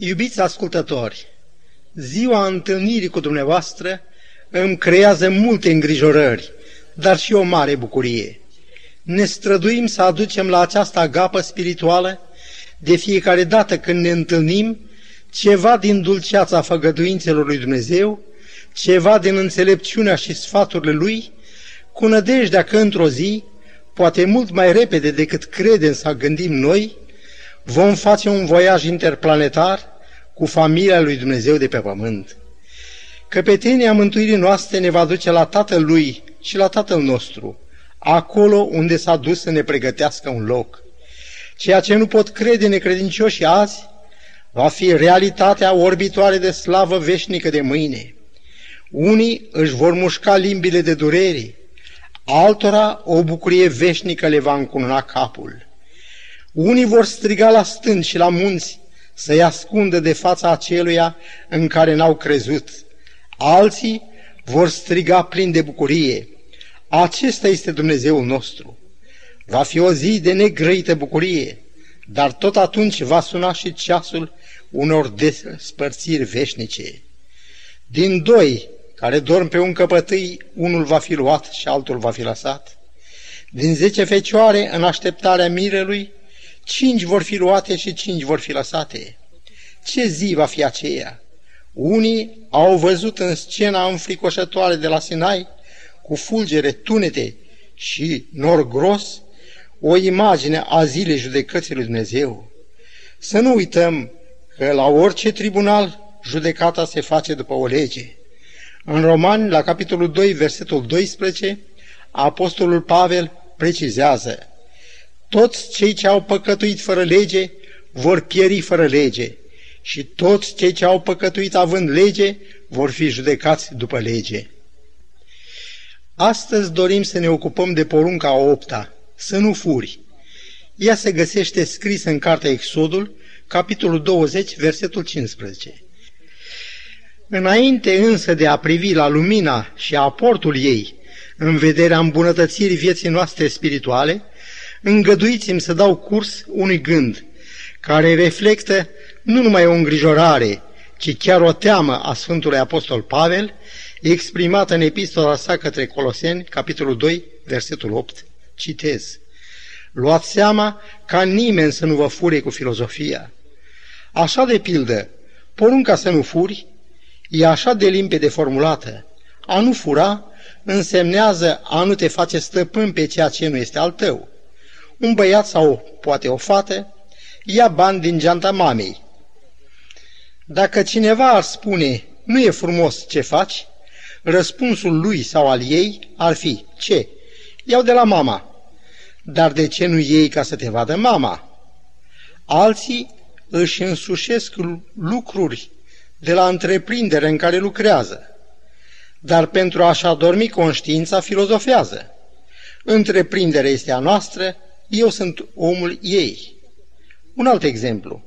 Iubiți ascultători, ziua întâlnirii cu dumneavoastră îmi creează multe îngrijorări, dar și o mare bucurie. Ne străduim să aducem la această agapă spirituală, de fiecare dată când ne întâlnim, ceva din dulceața făgăduințelor lui Dumnezeu, ceva din înțelepciunea și sfaturile Lui, cu nădejdea că într-o zi, poate mult mai repede decât credem sau gândim noi, vom face un voiaj interplanetar cu familia lui Dumnezeu de pe pământ. Căpetenia mântuirii noastre ne va duce la Tatăl Lui și la Tatăl nostru, acolo unde s-a dus să ne pregătească un loc. Ceea ce nu pot crede necredincioșii azi, va fi realitatea orbitoare de slavă veșnică de mâine. Unii își vor mușca limbile de durere, altora o bucurie veșnică le va încununa capul. Unii vor striga la stânci și la munți să-i ascundă de fața aceluia în care n-au crezut. Alții vor striga plin de bucurie. Acesta este Dumnezeul nostru. Va fi o zi de negrăită bucurie, dar tot atunci va suna și ceasul unor despărțiri veșnice. Din doi care dorm pe un căpătâi, unul va fi luat și altul va fi lăsat. Din 10 fecioare, în așteptarea mirelui, 5 vor fi luate și 5 vor fi lăsate. Ce zi va fi aceea? Unii au văzut în scena înfricoșătoare de la Sinai, cu fulgere, tunete și nor gros, o imagine a zilei judecății lui Dumnezeu. Să nu uităm că la orice tribunal judecata se face după o lege. În Romani, la capitolul 2, versetul 12, apostolul Pavel precizează: toți cei ce au păcătuit fără lege vor pieri fără lege și toți cei ce au păcătuit având lege vor fi judecați după lege. Astăzi dorim să ne ocupăm de porunca a 8-a, să nu furi. Ea se găsește scrisă în cartea Exodul, capitolul 20, versetul 15. Înainte însă de a privi la lumina și aportul ei în vederea îmbunătățirii vieții noastre spirituale, îngăduiți-mi să dau curs unui gând care reflectă nu numai o îngrijorare, ci chiar o teamă a Sfântului Apostol Pavel, exprimată în epistola sa către Coloseni, capitolul 2, versetul 8. Citez: luați seama ca nimeni să nu vă fure cu filozofia. Așa de pildă, porunca să nu furi e așa de limpede formulată. A nu fura însemnează a nu te face stăpân pe ceea ce nu este al tău. Un băiat sau poate o fată ia bani din geanta mamei. Dacă cineva ar spune: nu e frumos ce faci, răspunsul lui sau al ei ar fi: ce? Iau de la mama. Dar de ce nu iei ca să te vadă mama? Alții își însușesc lucruri de la întreprindere în care lucrează, dar pentru a-și adormi conștiința filozofează: întreprinderea este a noastră, eu sunt omul ei. Un alt exemplu.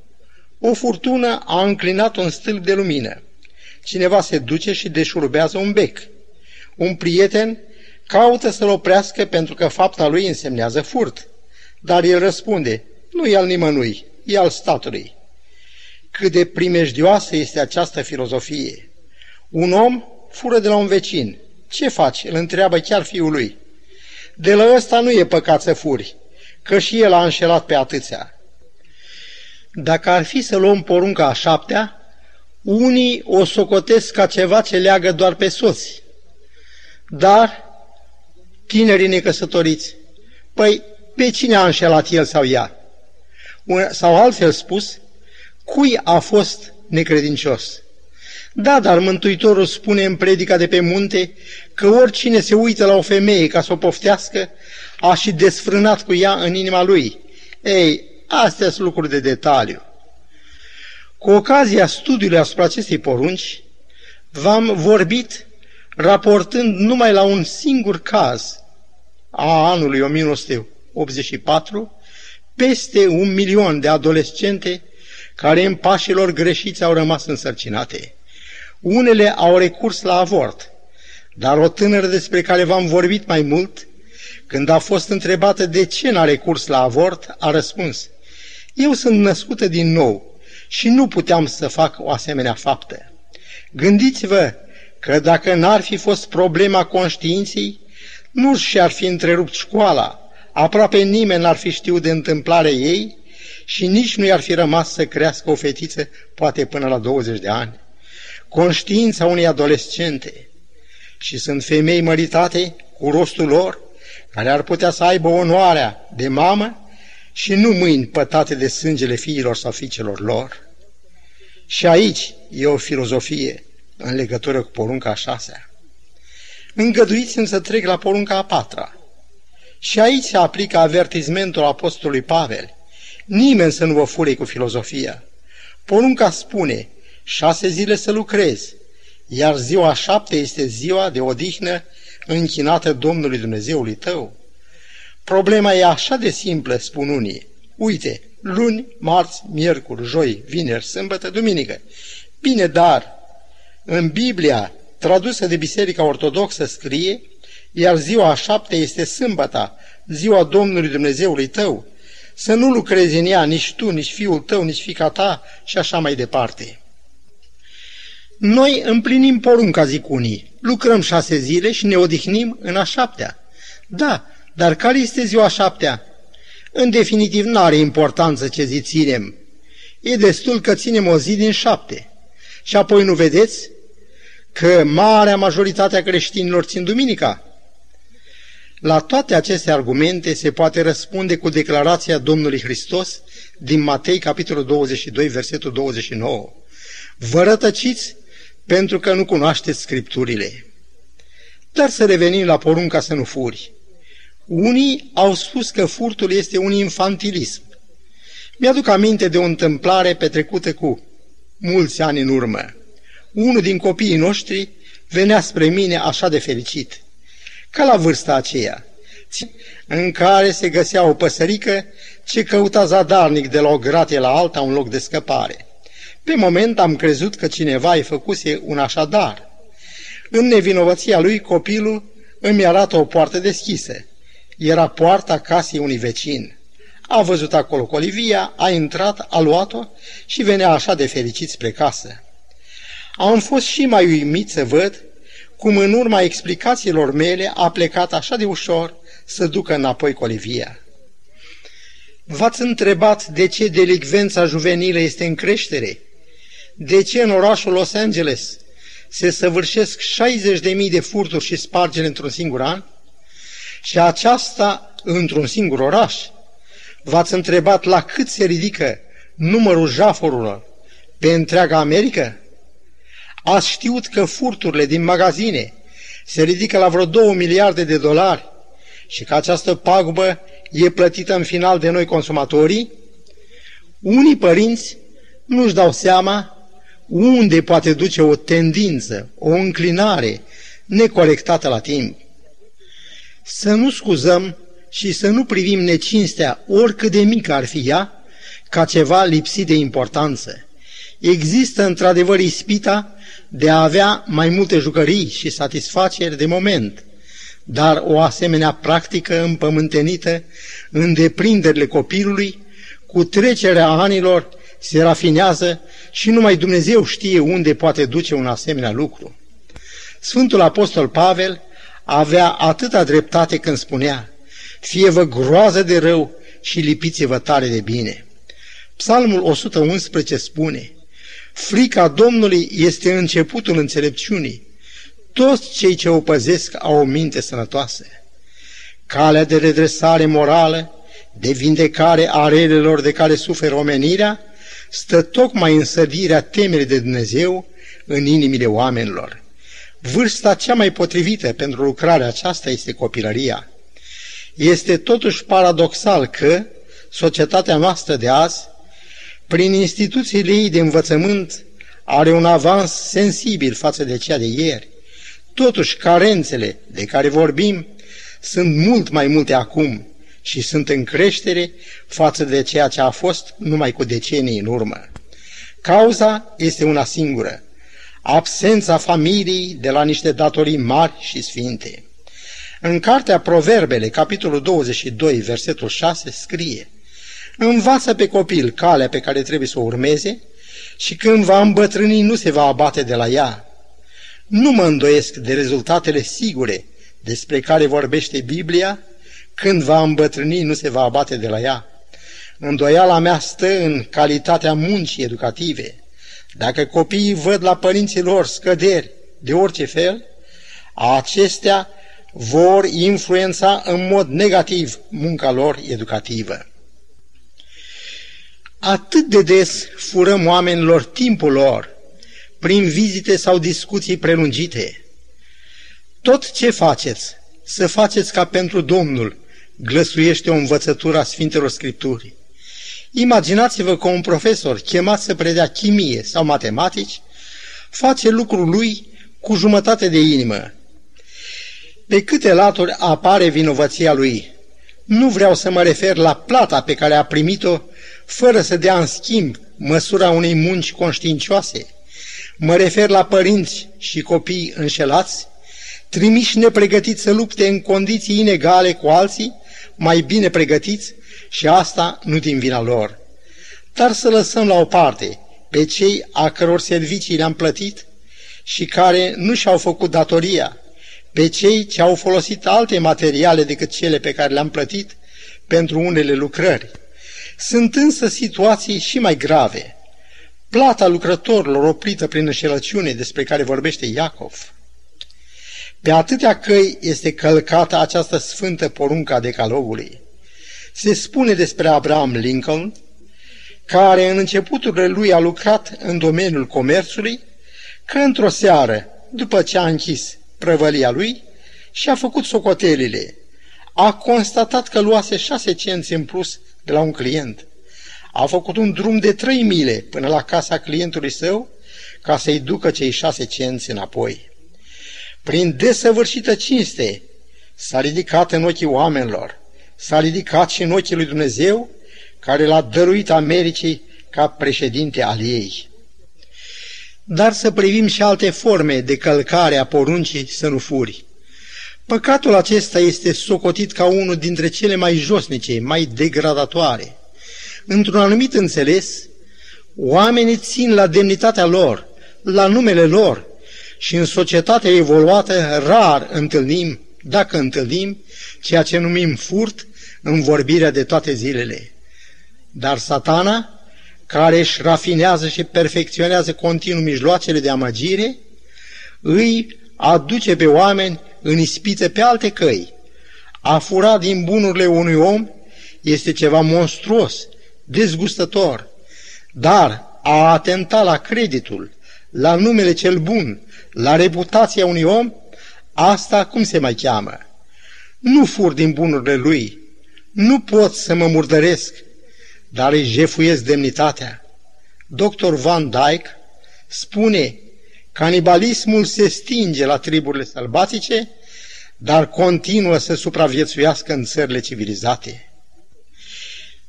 O furtună a înclinat un stâlp de lumină. Cineva se duce și deșurubează un bec. Un prieten caută să-l oprească pentru că fapta lui însemnează furt, dar el răspunde: nu e al nimănui, e al statului. Cât de primejdioasă este această filozofie! Un om fură de la un vecin. Ce faci? Îl întreabă chiar fiul lui. De la ăsta nu e păcat să furi, că și el a înșelat pe atâția. Dacă ar fi să luăm porunca a 7-a, unii o socotesc ca ceva ce leagă doar pe soți. Dar tinerii necăsătoriți: păi, pe cine a înșelat el sau ea? Sau altfel spus, cui a fost necredincios? Da, dar Mântuitorul spune în predica de pe munte că oricine se uită la o femeie ca să o poftească, a și desfrânat cu ea în inima lui. Ei, astea sunt lucruri de detaliu. Cu ocazia studiului asupra acestei porunci, v-am vorbit raportând numai la un singur caz a anului 1984, peste 1 milion de adolescente care în pașii lor greșiți au rămas însărcinate. Unele au recurs la avort, dar o tânără despre care v-am vorbit mai mult, când a fost întrebată de ce n-a recurs la avort, a răspuns: eu sunt născută din nou și nu puteam să fac o asemenea faptă. Gândiți-vă că dacă n-ar fi fost problema conștiinței, nu și-ar fi întrerupt școala, aproape nimeni n-ar fi știut de întâmplarea ei și nici nu i-ar fi rămas să crească o fetiță, poate până la 20 de ani. Conștiința unei adolescente, și sunt femei măritate cu rostul lor, care ar putea să aibă onoarea de mamă și nu mâini pătate de sângele fiilor sau fiicelor lor. Și aici e o filozofie în legătură cu porunca a 6-a. Îngăduiți-mi să trec la porunca a 4-a. Și aici se aplică avertismentul apostolului Pavel. Nimeni să nu vă fure cu filozofia. Porunca spune: 6 zile să lucrezi, iar ziua a 7-a este ziua de odihnă închinată Domnului Dumnezeului tău. Problema e așa de simplă, spun unii. Uite, luni, marți, miercuri, joi, vineri, sâmbătă, duminică. Bine, dar în Biblia tradusă de Biserica Ortodoxă scrie: iar ziua a 7-a este sâmbăta, ziua Domnului Dumnezeului tău. Să nu lucrezi în ea nici tu, nici fiul tău, nici fiica ta și așa mai departe. Noi împlinim porunca, zic unii. Lucrăm 6 zile și ne odihnim în a 7-a. Da, dar care este ziua a 7-a? În definitiv, n-are importanță ce zi ținem. E destul că ținem o zi din 7. Și apoi nu vedeți că marea majoritate a creștinilor țin duminica? La toate aceste argumente se poate răspunde cu declarația Domnului Hristos din Matei, capitolul 22, versetul 29. Vă rătăciți pentru că nu cunoașteți Scripturile. Dar să revenim la porunca să nu furi. Unii au spus că furtul este un infantilism. Mi-aduc aminte de o întâmplare petrecută cu mulți ani în urmă. Unul din copiii noștri venea spre mine așa de fericit, ca la vârsta aceea, în care se găsea o păsărică ce căuta zadarnic de la o gratie la alta un loc de scăpare. Pe moment am crezut că cineva îi făcuse un așa dar. În nevinovăția lui, copilul îmi arată o poartă deschisă. Era poarta casei unui vecin. A văzut acolo colivia, a intrat, a luat-o și venea așa de fericit spre casă. Am fost și mai uimit să văd cum în urma explicațiilor mele a plecat așa de ușor să ducă înapoi colivia. V-ați întrebat de ce delicvența juvenilă este în creștere? De ce în orașul Los Angeles se săvârșesc 60.000 de furturi și spargeri într-un singur an? Și aceasta într-un singur oraș. V-ați întrebat la cât se ridică numărul jaforurilor pe întreaga Americă? Ați știut că furturile din magazine se ridică la vreo 2 miliarde de dolari și că această pagubă e plătită în final de noi consumatorii? Unii părinți nu-și dau seama unde poate duce o tendință, o înclinare necorectată la timp. Să nu scuzăm și să nu privim necinstea, oricât de mică ar fi ea, ca ceva lipsit de importanță. Există într-adevăr ispita de a avea mai multe jucării și satisfaceri de moment, dar o asemenea practică împământenită în deprinderile copilului, cu trecerea anilor, se rafinează și numai Dumnezeu știe unde poate duce un asemenea lucru. Sfântul Apostol Pavel avea atâta dreptate când spunea: fie-vă groază de rău și lipiți-vă tare de bine. Psalmul 111 spune: frica Domnului este începutul înțelepciunii. Toți cei ce o păzesc au o minte sănătoasă. Calea de redresare morală, de vindecare a relelor de care suferă omenirea, stă tocmai în sădirea temerii de Dumnezeu în inimile oamenilor. Vârsta cea mai potrivită pentru lucrarea aceasta este copilăria. Este totuși paradoxal că societatea noastră de azi, prin instituțiile ei de învățământ, are un avans sensibil față de cea de ieri. Totuși, carențele de care vorbim sunt mult mai multe acum și sunt în creștere față de ceea ce a fost numai cu decenii în urmă. Cauza este una singură: absența familiei de la niște datorii mari și sfinte. În cartea Proverbele, capitolul 22, versetul 6, scrie: învață pe copil calea pe care trebuie să o urmeze și când va îmbătrâni nu se va abate de la ea. Nu mă îndoiesc de rezultatele sigure despre care vorbește Biblia, când va îmbătrâni nu se va abate de la ea. Îndoiala mea stă în calitatea muncii educative. Dacă copiii văd la părinții lor scăderi de orice fel, acestea vor influența în mod negativ munca lor educativă. Atât de des furăm oamenilor timpul lor prin vizite sau discuții prelungite. Tot ce faceți, să faceți ca pentru Domnul, glăsuiește o învățătură a Sfintelor Scripturii. Imaginați-vă că un profesor chemat să predea chimie sau matematici face lucrul lui cu jumătate de inimă. Pe câte laturi apare vinovăția lui? Nu vreau să mă refer la plata pe care a primit-o fără să dea în schimb măsura unei munci conștiincioase. Mă refer la părinți și copii înșelați, trimiși nepregătiți să lupte în condiții inegale cu alții, mai bine pregătiți, și asta nu din vina lor. Dar să lăsăm la o parte pe cei a căror servicii le-am plătit și care nu și-au făcut datoria, pe cei ce au folosit alte materiale decât cele pe care le-am plătit pentru unele lucrări. Sunt însă situații și mai grave. Plata lucrătorilor oprită prin înșelăciune despre care vorbește Iacov. Pe atâtea căi este călcată această sfântă poruncă a Decalogului. Se spune despre Abraham Lincoln, care în începuturile lui a lucrat în domeniul comerțului, că într-o seară, după ce a închis prăvălia lui și a făcut socotelile, a constatat că luase 6 cenți în plus de la un client. A făcut un drum de 3 mile până la casa clientului său ca să-i ducă cei 6 cenți înapoi. Prin desăvârșită cinste s-a ridicat în ochii oamenilor, s-a ridicat și în ochii lui Dumnezeu, care l-a dăruit Americii ca președinte al ei. Dar să privim și alte forme de călcare a poruncii să nu furi. Păcatul acesta este socotit ca unul dintre cele mai josnice, mai degradatoare. Într-un anumit înțeles, oamenii țin la demnitatea lor, la numele lor, și în societatea evoluată rar întâlnim, dacă întâlnim, ceea ce numim furt în vorbirea de toate zilele. Dar Satana, care își rafinează și perfecționează continuu mijloacele de amăgire, îi aduce pe oameni în ispită pe alte căi. A fura din bunurile unui om este ceva monstruos, dezgustător, dar a atenta la creditul, la numele cel bun, la reputația unui om, asta cum se mai cheamă? Nu fur din bunurile lui, nu pot să mă murdăresc, dar îi jefuiesc demnitatea. Dr. Van Dyck spune: canibalismul se stinge la triburile sălbatice, dar continuă să supraviețuiască în țările civilizate.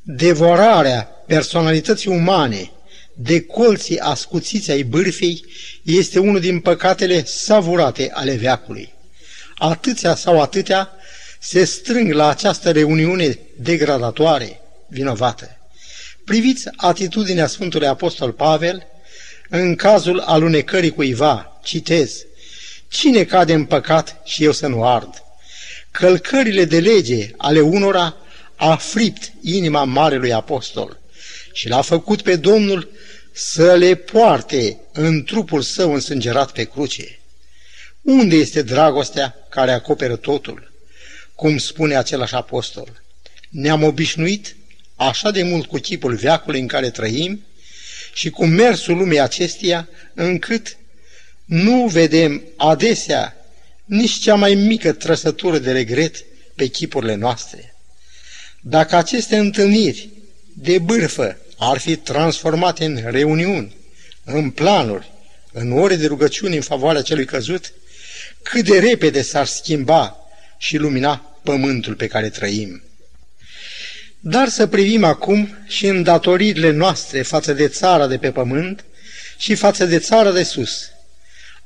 Devorarea personalității umane de colții ascuțiți ai bârfei este unul din păcatele savurate ale veacului. Atâția sau atâtea se strâng la această reuniune degradatoare, vinovată. Priviți atitudinea Sfântului Apostol Pavel în cazul alunecării cuiva, citez: cine cade în păcat și eu să nu ard? Călcările de lege ale unora a fript inima Marelui Apostol și l-a făcut pe Domnul să le poarte în trupul său însângerat pe cruce. Unde este dragostea care acoperă totul? Cum spune același apostol, ne-am obișnuit așa de mult cu chipul veacului în care trăim și cu mersul lumii acesteia, încât nu vedem adesea nici cea mai mică trăsătură de regret pe chipurile noastre. Dacă aceste întâlniri de bârfă ar fi transformate în reuniuni, în planuri, în ore de rugăciuni în favoarea celui căzut, cât de repede s-ar schimba și lumina pământul pe care trăim. Dar să privim acum și îndatoririle noastre față de țara de pe pământ și față de țara de sus.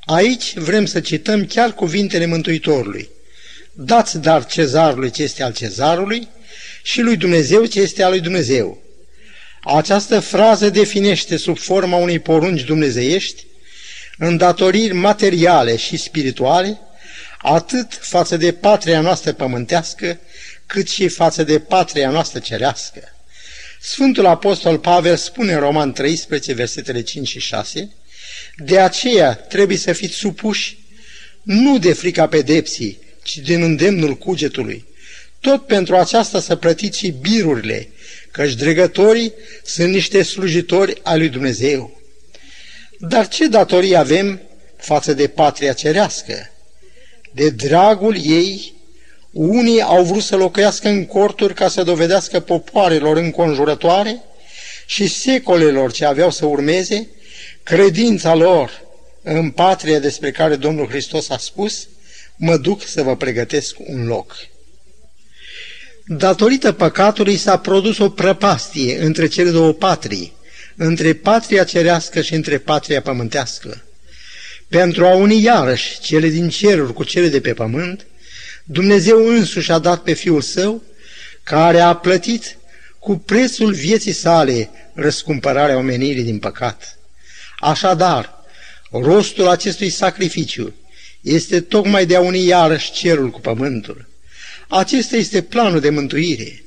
Aici vrem să cităm chiar cuvintele Mântuitorului: dați dar cezarului ce este al cezarului și lui Dumnezeu ce este al lui Dumnezeu. Această frază definește sub forma unei porunci dumnezeiești îndatoriri materiale și spirituale atât față de patria noastră pământească, cât și față de patria noastră cerească. Sfântul Apostol Pavel spune în Roman 13, versetele 5 și 6, de aceea trebuie să fiți supuși nu de frica pedepsii, ci din îndemnul cugetului. Tot pentru aceasta să plătiți și birurile, căci dregătorii sunt niște slujitori ai lui Dumnezeu. Dar ce datorii avem față de patria cerească? De dragul ei, unii au vrut să locuiască în corturi ca să dovedească popoarelor înconjurătoare și secolelor ce aveau să urmeze credința lor în patria despre care Domnul Hristos a spus, mă duc să vă pregătesc un loc. Datorită păcatului s-a produs o prăpastie între cele două patrii, între patria cerească și între patria pământească. Pentru a uni iarăși cele din ceruri cu cele de pe pământ, Dumnezeu însuși a dat pe Fiul Său, care a plătit cu prețul vieții sale răscumpărarea omenirii din păcat. Așadar, rostul acestui sacrificiu este tocmai de a uni iarăși cerul cu pământul. Acesta este planul de mântuire.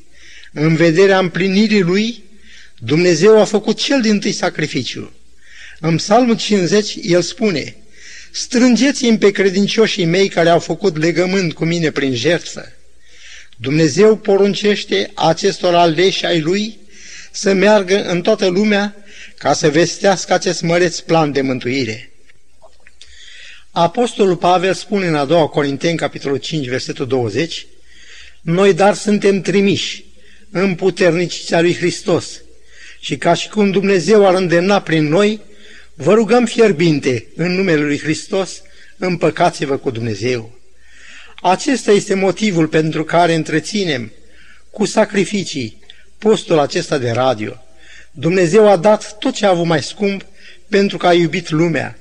În vederea împlinirii lui, Dumnezeu a făcut cel dintâi sacrificiu. În Psalmul 50, el spune, strângeți-mi pe credincioșii mei care au făcut legământ cu mine prin jertfă. Dumnezeu poruncește acestor aleși ai lui să meargă în toată lumea ca să vestească acest măreț plan de mântuire. Apostolul Pavel spune în a doua Corinteni, capitolul 5, versetul 20, noi dar suntem trimiși în puternicița lui Hristos și ca și cum Dumnezeu ar îndemna prin noi, vă rugăm fierbinte în numele lui Hristos, împăcați-vă cu Dumnezeu. Acesta este motivul pentru care întreținem cu sacrificii postul acesta de radio. Dumnezeu a dat tot ce a avut mai scump pentru că a iubit lumea.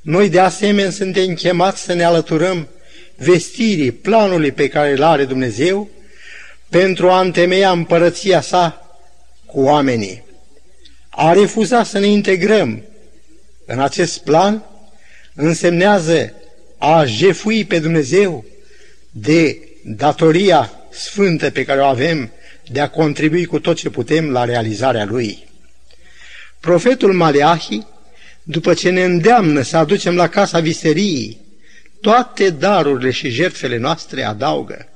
Noi de asemenea suntem chemați să ne alăturăm vestirii planului pe care îl are Dumnezeu pentru a întemeia împărăția sa cu oamenii. A refuzat să ne integrăm în acest plan însemnează a jefui pe Dumnezeu de datoria sfântă pe care o avem de a contribui cu tot ce putem la realizarea Lui. Profetul Maleahi, după ce ne îndeamnă să aducem la casa viseriei toate darurile și jertfele noastre, adaugă,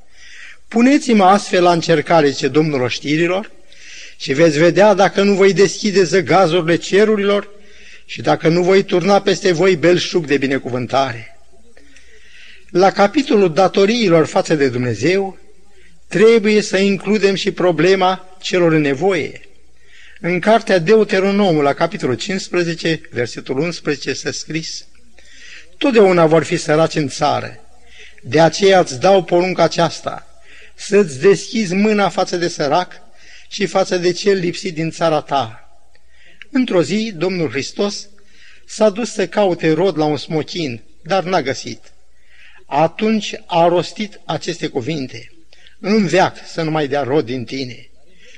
puneți-mă astfel la încercare, zice Domnul oștirilor, și veți vedea dacă nu voi deschide zăgazurile cerurilor și dacă nu voi turna peste voi belșug de binecuvântare. La capitolul datoriilor față de Dumnezeu, trebuie să includem și problema celor în nevoie. În cartea Deuteronomul, la capitolul 15, versetul 11, s-a scris, totdeauna vor fi săraci în țară, de aceea îți dau porunca aceasta, să-ți deschizi mâna față de sărac și față de cel lipsit din țara ta. Într-o zi, Domnul Hristos s-a dus să caute rod la un smochin, dar n-a găsit. Atunci a rostit aceste cuvinte, în veac să nu mai dea rod din tine.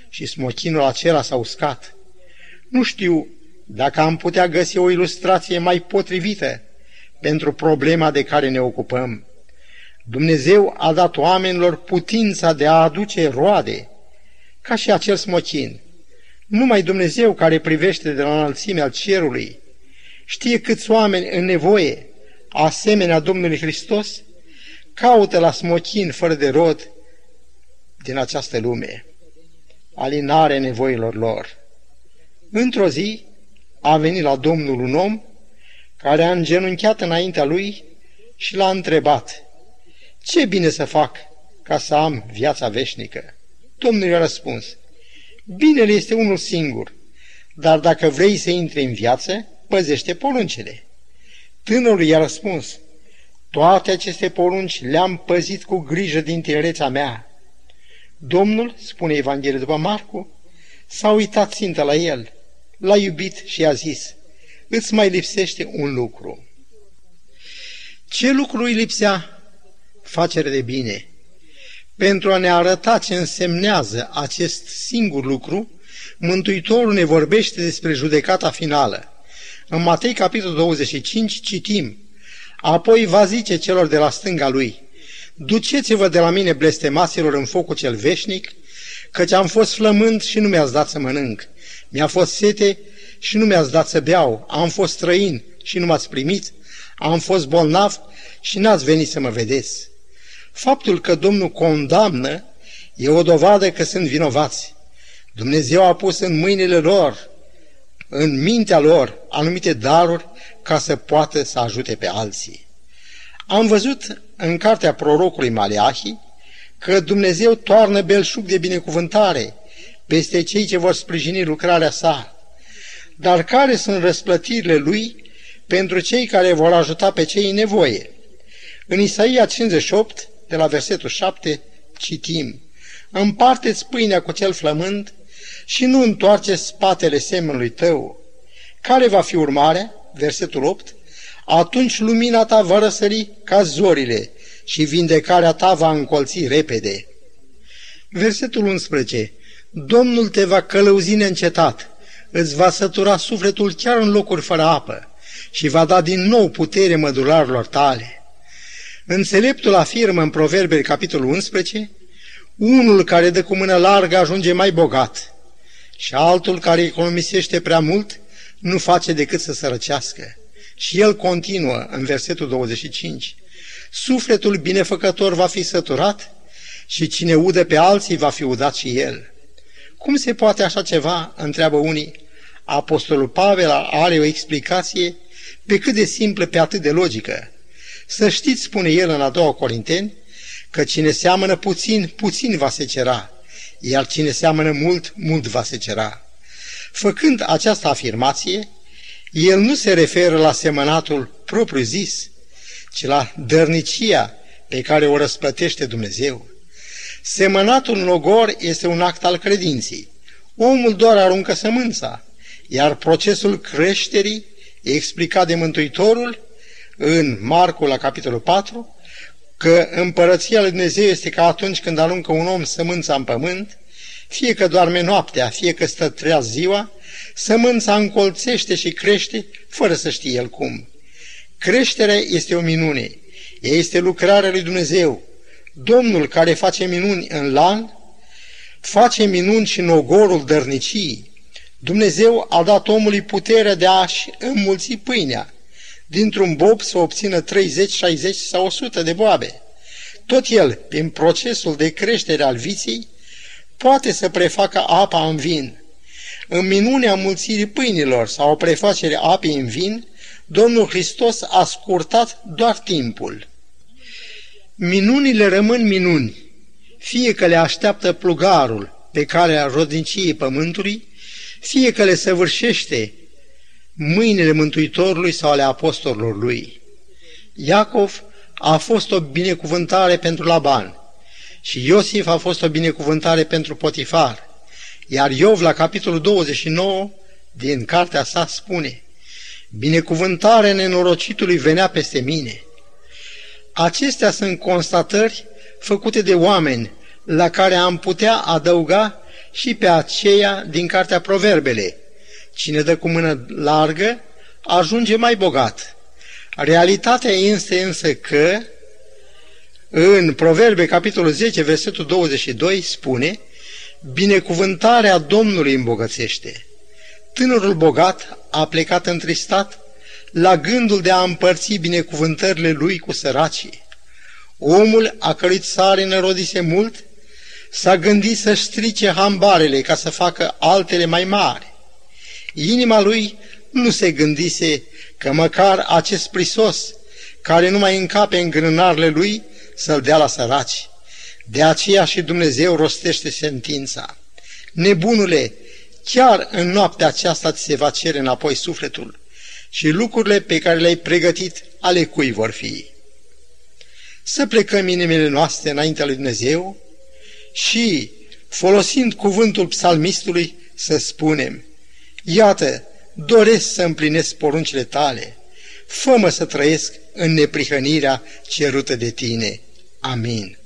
Și smochinul acela s-a uscat. Nu știu dacă am putea găsi o ilustrație mai potrivită pentru problema de care ne ocupăm. Dumnezeu a dat oamenilor putința de a aduce roade, ca și acel smochin. Numai Dumnezeu, care privește de la înălțimea cerului, știe câți oameni în nevoie, asemenea Domnului Hristos, caută la smochin fără de rod din această lume, alinare nevoilor lor. Într-o zi a venit la Domnul un om care a îngenunchiat înaintea lui și l-a întrebat, ce bine să fac ca să am viața veșnică? Domnul i-a răspuns, binele este unul singur, dar dacă vrei să intri în viață, păzește poruncile. Tânărul i-a răspuns, toate aceste porunci le-am păzit cu grijă din tinerețea mea. Domnul, spune Evanghelia după Marcu, s-a uitat țintă la el, l-a iubit și i-a zis, îți mai lipsește un lucru. Ce lucru îi lipsea? Facere de bine. Pentru a ne arăta ce însemnează acest singur lucru, Mântuitorul ne vorbește despre judecata finală. În Matei, capitolul 25, citim: Apoi va zice celor de la stânga lui: Duceți-vă de la mine, blestemaților, în focul cel veșnic, căci am fost flămând și nu mi-ați dat să mănânc, mi-a fost sete și nu mi-ați dat să beau, am fost străin și nu m-ați primit, am fost bolnav și n-ați venit să mă vedeți. Faptul că Domnul condamnă e o dovadă că sunt vinovați. Dumnezeu a pus în mâinile lor, în mintea lor, anumite daruri ca să poată să ajute pe alții. Am văzut în cartea prorocului Maleahi că Dumnezeu toarnă belșug de binecuvântare peste cei ce vor sprijini lucrarea sa. Dar care sunt răsplătirile lui pentru cei care vor ajuta pe cei în nevoie? În Isaia 58, de la versetul 7, citim: Împarteți pâinea cu cel flămând și nu întoarceți spatele semenului tău. Care va fi urmarea? Versetul 8: Atunci lumina ta va răsări ca zorile și vindecarea ta va încolți repede. Versetul 11: Domnul te va călăuzi neîncetat, îți va sătura sufletul chiar în locuri fără apă și va da din nou putere mădularilor tale. Înțeleptul afirmă în Proverbele, capitolul 11: Unul care dă cu mână largă ajunge mai bogat și altul care economisește prea mult nu face decât să sărăcească. Și el continuă în versetul 25: Sufletul binefăcător va fi săturat și cine udă pe alții va fi udat și el. Cum se poate așa ceva? Întreabă unii. Apostolul Pavel are o explicație pe cât de simplă, pe atât de logică. Să știți, spune el în a doua Corinteni, că cine seamănă puțin, puțin va secera, iar cine seamănă mult, mult va secera. Făcând această afirmație, el nu se referă la semănatul propriu-zis, ci la dărnicia pe care o răsplătește Dumnezeu. Semănatul în ogor este un act al credinței. Omul doar aruncă sămânța, iar procesul creșterii e explicat de Mântuitorul în Marcu, la capitolul 4, că împărăția lui Dumnezeu este ca atunci când aruncă un om sămânța în pământ, fie că doarme noaptea, fie că stă trea ziua, sămânța încolțește și crește fără să știe el cum. Creșterea este o minune, ea este lucrarea lui Dumnezeu. Domnul care face minuni în lan, face minuni și în ogorul dărnicii. Dumnezeu a dat omului puterea de a-și înmulți pâinea, dintr-un bob să obțină 30, 60 sau 100 de boabe. Tot el, prin procesul de creștere al viței, poate să prefacă apa în vin. În minunea mulțirii pâinilor sau prefacerea apei în vin, Domnul Hristos a scurtat doar timpul. Minunile rămân minuni, fie că le așteaptă plugarul pe calea rodniciei pământului, fie că le săvârșește mâinile Mântuitorului sau ale apostolilor lui. Iacov a fost o binecuvântare pentru Laban și Iosif a fost o binecuvântare pentru Potifar, iar Iov, la capitolul 29 din cartea sa, spune: Binecuvântarea nenorocitului venea peste mine. Acestea sunt constatări făcute de oameni la care am putea adăuga și pe aceea din cartea Proverbele: Cine dă cu mână largă ajunge mai bogat. Realitatea este însă că în Proverbe, capitolul 10, versetul 22, spune: Binecuvântarea Domnului îmbogățește. Tânărul bogat a plecat întristat la gândul de a împărți binecuvântările lui cu săracii. Omul a cărui țarină rodise mult s-a gândit să-și strice hambarele ca să facă altele mai mari. Inima lui nu se gândise că măcar acest prisos, care nu mai încape în grânarele lui, să-l dea la săraci. De aceea și Dumnezeu rostește sentința: Nebunule, chiar în noaptea aceasta ți se va cere înapoi sufletul și lucrurile pe care le-ai pregătit ale cui vor fi. Să plecăm inimile noastre înaintea lui Dumnezeu și, folosind cuvântul psalmistului, să spunem: Iată, doresc să împlinesc poruncile tale, fă-mă să trăiesc în neprihănirea cerută de tine. Amin.